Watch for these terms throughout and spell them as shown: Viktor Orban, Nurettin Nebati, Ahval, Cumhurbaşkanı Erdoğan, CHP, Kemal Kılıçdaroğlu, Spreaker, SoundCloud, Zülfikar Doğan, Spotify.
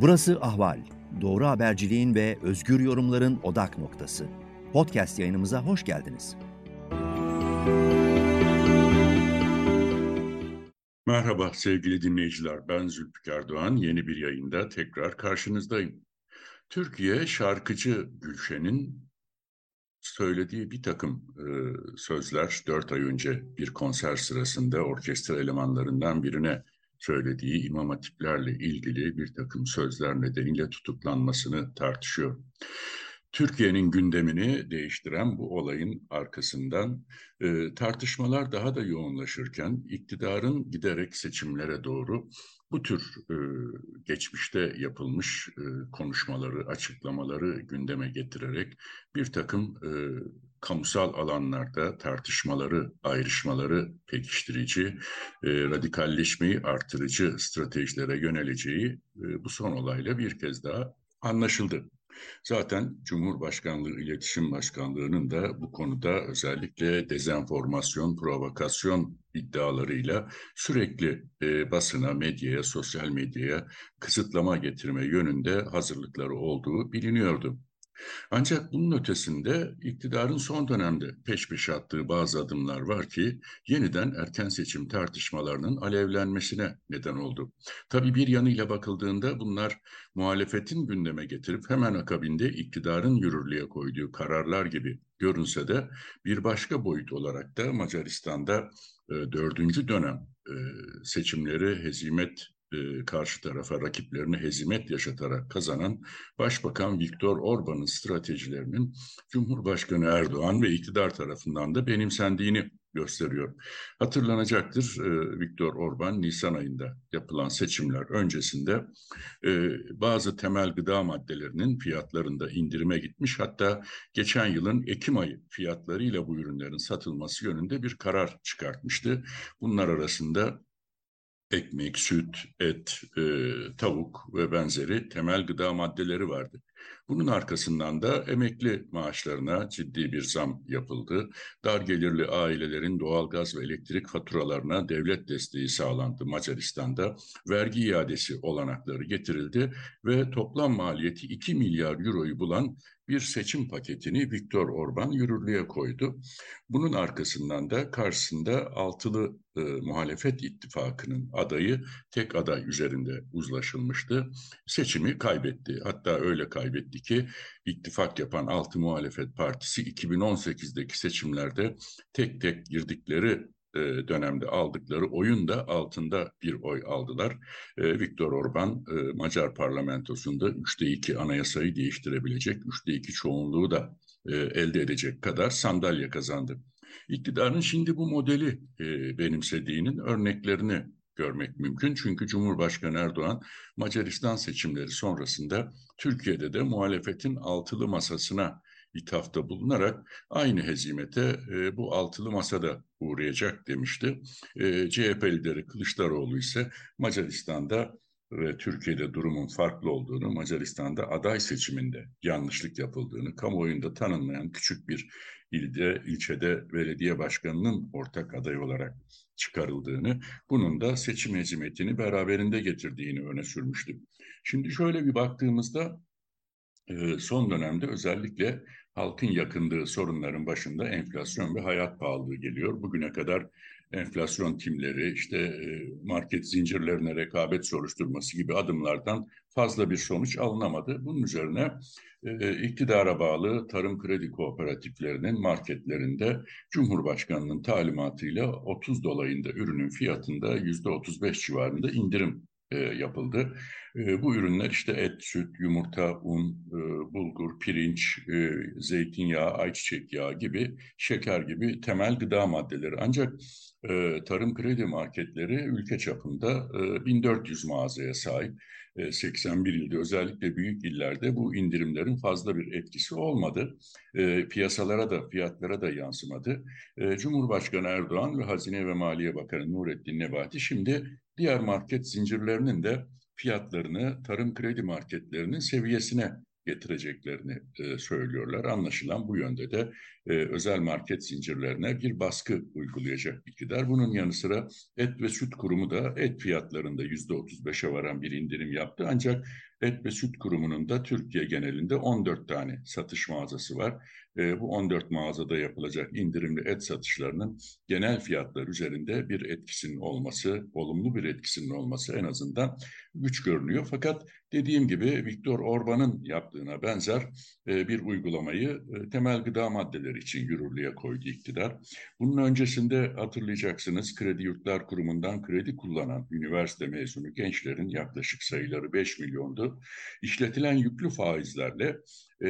Burası Ahval, doğru haberciliğin ve özgür yorumların odak noktası. Podcast yayınımıza hoş geldiniz. Merhaba sevgili dinleyiciler, ben Zülfikar Doğan. Yeni bir yayında tekrar karşınızdayım. Türkiye şarkıcı Gülşen'in söylediği bir takım sözler 4 ay önce bir konser sırasında orkestra elemanlarından birine söylediği imam hatiplerle ilgili bir takım sözler nedeniyle tutuklanmasını tartışıyor. Türkiye'nin gündemini değiştiren bu olayın arkasından tartışmalar daha da yoğunlaşırken iktidarın giderek seçimlere doğru bu tür geçmişte yapılmış konuşmaları, açıklamaları gündeme getirerek bir takım kamusal alanlarda tartışmaları, ayrışmaları pekiştirici, radikalleşmeyi artırıcı stratejilere yöneleceği bu son olayla bir kez daha anlaşıldı. Zaten Cumhurbaşkanlığı İletişim Başkanlığı'nın da bu konuda özellikle dezenformasyon, provokasyon iddialarıyla sürekli basına, medyaya, sosyal medyaya kısıtlama getirme yönünde hazırlıkları olduğu biliniyordu. Ancak bunun ötesinde iktidarın son dönemde peş peşe attığı bazı adımlar var ki yeniden erken seçim tartışmalarının alevlenmesine neden oldu. Tabii bir yanıyla bakıldığında bunlar muhalefetin gündeme getirip hemen akabinde iktidarın yürürlüğe koyduğu kararlar gibi görünse de bir başka boyut olarak da Macaristan'da 4. dönem seçimleri hezimet karşı tarafa, rakiplerine hezimet yaşatarak kazanan Başbakan Viktor Orban'ın stratejilerinin Cumhurbaşkanı Erdoğan ve iktidar tarafından da benimsendiğini gösteriyor. Hatırlanacaktır, Viktor Orban Nisan ayında yapılan seçimler öncesinde bazı temel gıda maddelerinin fiyatlarında indirime gitmiş, hatta geçen yılın Ekim ayı fiyatlarıyla bu ürünlerin satılması yönünde bir karar çıkartmıştı. Bunlar arasında ekmek, süt, et, tavuk ve benzeri temel gıda maddeleri vardı. Bunun arkasından da emekli maaşlarına ciddi bir zam yapıldı. Dar gelirli ailelerin doğalgaz ve elektrik faturalarına devlet desteği sağlandı Macaristan'da. Vergi iadesi olanakları getirildi ve toplam maliyeti 2 milyar euroyu bulan bir seçim paketini Viktor Orban yürürlüğe koydu. Bunun arkasından da karşısında altılı muhalefet ittifakının adayı tek aday üzerinde uzlaşılmıştı. Seçimi kaybetti. Hatta öyle kaybetti ki ittifak yapan altı muhalefet partisi 2018'deki seçimlerde tek tek girdikleri dönemde aldıkları oyun da altında bir oy aldılar. Viktor Orban Macar parlamentosunda 3'te 2 anayasayı değiştirebilecek, 3'te 2 çoğunluğu da elde edecek kadar sandalye kazandı. İktidarın şimdi bu modeli benimsediğinin örneklerini görmek mümkün. Çünkü Cumhurbaşkanı Erdoğan Macaristan seçimleri sonrasında Türkiye'de de muhalefetin altılı masasına ithafta bulunarak aynı hezimete bu altılı masada uğrayacak demişti. CHP lideri Kılıçdaroğlu ise Macaristan'da ve Türkiye'de durumun farklı olduğunu, Macaristan'da aday seçiminde yanlışlık yapıldığını, kamuoyunda tanınmayan küçük bir ilçede belediye başkanının ortak aday olarak çıkarıldığını, bunun da seçim hezimetini beraberinde getirdiğini öne sürmüştü. Şimdi şöyle bir baktığımızda son dönemde özellikle halkın yakındığı sorunların başında enflasyon ve hayat pahalılığı geliyor. Bugüne kadar enflasyon timleri, işte market zincirlerine rekabet soruşturması gibi adımlardan fazla bir sonuç alınamadı. Bunun üzerine iktidara bağlı tarım kredi kooperatiflerinin marketlerinde Cumhurbaşkanı'nın talimatıyla 30 dolayında ürünün fiyatında %35 civarında indirim yapıldı. Bu ürünler işte et, süt, yumurta, un, bulgur, pirinç, zeytinyağı, ayçiçek yağı gibi, şeker gibi temel gıda maddeleri. Ancak tarım kredi marketleri ülke çapında 1400 mağazaya sahip. 81 ilde, özellikle büyük illerde bu indirimlerin fazla bir etkisi olmadı. Piyasalara da, fiyatlara da yansımadı. Cumhurbaşkanı Erdoğan ve Hazine ve Maliye Bakanı Nurettin Nebati şimdi diğer market zincirlerinin de fiyatlarını tarım kredi marketlerinin seviyesine getireceklerini söylüyorlar. Anlaşılan bu yönde de özel market zincirlerine bir baskı uygulayacak iktidar. Bunun yanı sıra Et ve Süt Kurumu da et fiyatlarında %35'e varan bir indirim yaptı. Ancak Et ve Süt Kurumu'nun da Türkiye genelinde 14 tane satış mağazası var. Bu 14 mağazada yapılacak indirimli et satışlarının genel fiyatlar üzerinde bir etkisinin olması, olumlu bir etkisinin olması en azından güç görünüyor. Fakat dediğim gibi Viktor Orban'ın yaptığına benzer bir uygulamayı temel gıda maddeleri için yürürlüğe koydu iktidar. Bunun öncesinde hatırlayacaksınız Kredi Yurtlar Kurumu'ndan kredi kullanan üniversite mezunu gençlerin yaklaşık sayıları 5 milyondu. İşletilen yüklü faizlerle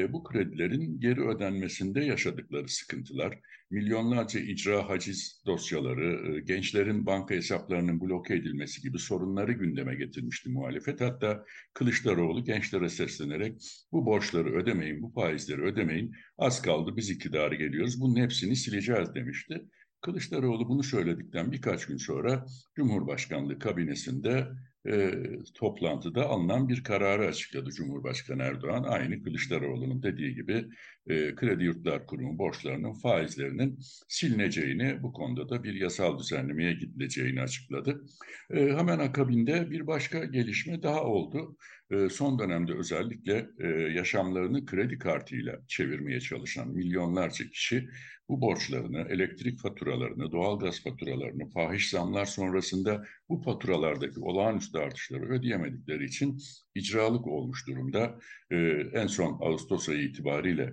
bu kredilerin geri ödenmesinde yaşadıkları sıkıntılar, milyonlarca icra haciz dosyaları, gençlerin banka hesaplarının bloke edilmesi gibi sorunları gündeme getirmişti muhalefet. Hatta Kılıçdaroğlu gençlere seslenerek bu borçları ödemeyin, bu faizleri ödemeyin, az kaldı biz iktidara geliyoruz, bunun hepsini sileceğiz demişti. Kılıçdaroğlu bunu söyledikten birkaç gün sonra Cumhurbaşkanlığı kabinesinde toplantıda alınan bir kararı açıkladı Cumhurbaşkanı Erdoğan. Aynı Kılıçdaroğlu'nun dediği gibi Kredi Yurtlar Kurumu borçlarının faizlerinin silineceğini, bu konuda da bir yasal düzenlemeye gidileceğini açıkladı. Hemen akabinde bir başka gelişme daha oldu. Son dönemde özellikle yaşamlarını kredi kartıyla çevirmeye çalışan milyonlarca kişi bu borçlarını, elektrik faturalarını, doğalgaz faturalarını, fahiş zamlar sonrasında bu faturalardaki olağanüstü artışları ödeyemedikleri için icralık olmuş durumda. En son Ağustos ayı itibariyle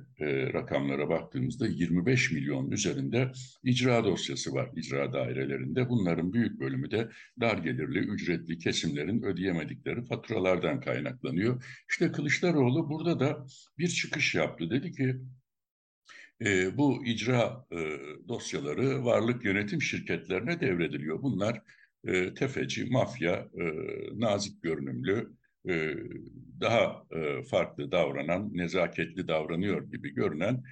rakamlara baktığımızda 25 milyon üzerinde icra dosyası var icra dairelerinde. Bunların büyük bölümü de dar gelirli, ücretli kesimlerin ödeyemedikleri faturalardan kaynaklanıyor. İşte Kılıçdaroğlu burada da bir çıkış yaptı. Dedi ki bu icra dosyaları varlık yönetim şirketlerine devrediliyor. Bunlar tefeci, mafya, nazik görünümlü, daha farklı davranan, nezaketli davranıyor gibi görünen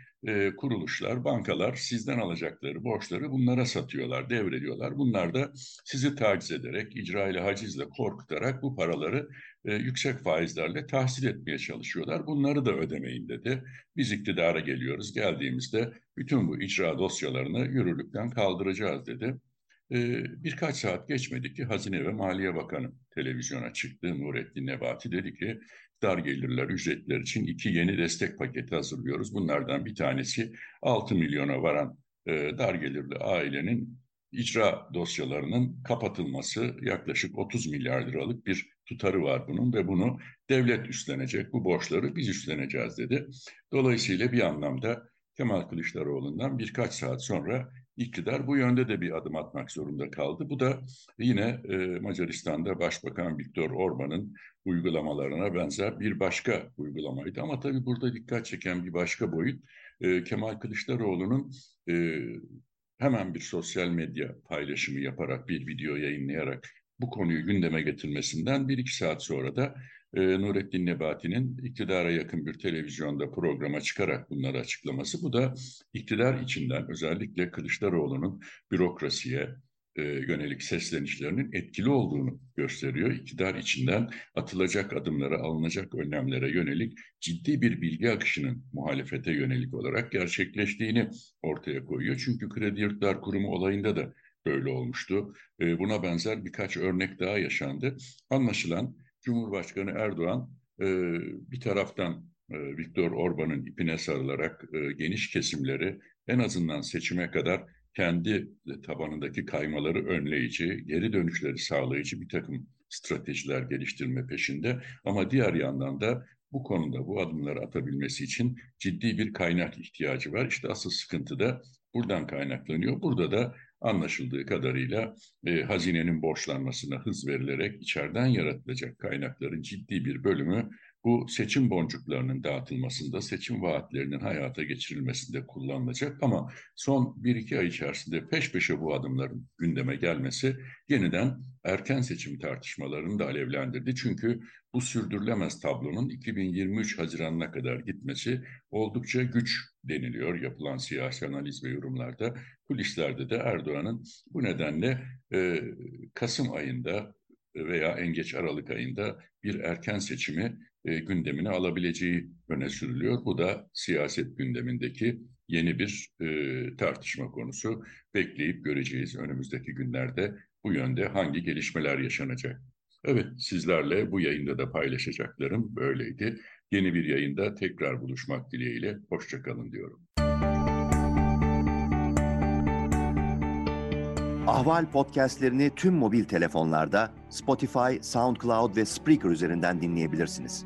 kuruluşlar, bankalar sizden alacakları borçları bunlara satıyorlar, devrediyorlar. Bunlar da sizi taciz ederek, icra ile hacizle korkutarak bu paraları yüksek faizlerle tahsil etmeye çalışıyorlar. Bunları da ödemeyin dedi. Biz iktidara geliyoruz, geldiğimizde bütün bu icra dosyalarını yürürlükten kaldıracağız dedi. Birkaç saat geçmedi ki Hazine ve Maliye Bakanı televizyona çıktı. Nurettin Nebati dedi ki dar gelirler, ücretler için iki yeni destek paketi hazırlıyoruz. Bunlardan bir tanesi 6 milyona varan dar gelirli ailenin icra dosyalarının kapatılması, yaklaşık 30 milyar liralık bir tutarı var bunun ve bunu devlet üstlenecek, bu borçları biz üstleneceğiz dedi. Dolayısıyla bir anlamda Kemal Kılıçdaroğlu'ndan birkaç saat sonra İktidar bu yönde de bir adım atmak zorunda kaldı. Bu da yine Macaristan'da Başbakan Viktor Orban'ın uygulamalarına benzer bir başka uygulamaydı. Ama tabii burada dikkat çeken bir başka boyut Kemal Kılıçdaroğlu'nun hemen bir sosyal medya paylaşımı yaparak, bir video yayınlayarak bu konuyu gündeme getirmesinden 1-2 saat sonra da Nurettin Nebati'nin iktidara yakın bir televizyonda programa çıkarak bunları açıklaması. Bu da iktidar içinden özellikle Kılıçdaroğlu'nun bürokrasiye yönelik seslenişlerinin etkili olduğunu gösteriyor. İktidar içinden atılacak adımlara, alınacak önlemlere yönelik ciddi bir bilgi akışının muhalefete yönelik olarak gerçekleştiğini ortaya koyuyor. Çünkü Kredi Yurtlar Kurumu olayında da böyle olmuştu. Buna benzer birkaç örnek daha yaşandı. Anlaşılan Cumhurbaşkanı Erdoğan bir taraftan Viktor Orban'ın ipine sarılarak geniş kesimleri en azından seçime kadar kendi tabanındaki kaymaları önleyici, geri dönüşleri sağlayıcı bir takım stratejiler geliştirme peşinde. Ama diğer yandan da bu konuda bu adımları atabilmesi için ciddi bir kaynak ihtiyacı var. İşte asıl sıkıntı da buradan kaynaklanıyor. Burada da anlaşıldığı kadarıyla hazinenin borçlanmasına hız verilerek içeriden yaratılacak kaynakların ciddi bir bölümü bu seçim boncuklarının dağıtılmasında, seçim vaatlerinin hayata geçirilmesinde kullanılacak. Ama son 1-2 ay içerisinde peş peşe bu adımların gündeme gelmesi yeniden erken seçim tartışmalarını da alevlendirdi. Çünkü bu sürdürülemez tablonun 2023 Haziran'ına kadar gitmesi oldukça güç deniliyor yapılan siyasi analiz ve yorumlarda. Kulislerde de Erdoğan'ın bu nedenle Kasım ayında veya en geç Aralık ayında bir erken seçimi gündemine alabileceği öne sürülüyor. Bu da siyaset gündemindeki yeni bir tartışma konusu. Bekleyip göreceğiz önümüzdeki günlerde bu yönde hangi gelişmeler yaşanacak. Evet, sizlerle bu yayında da paylaşacaklarım böyleydi. Yeni bir yayında tekrar buluşmak dileğiyle hoşça kalın diyorum. Ahval podcastlerini tüm mobil telefonlarda Spotify, SoundCloud ve Spreaker üzerinden dinleyebilirsiniz.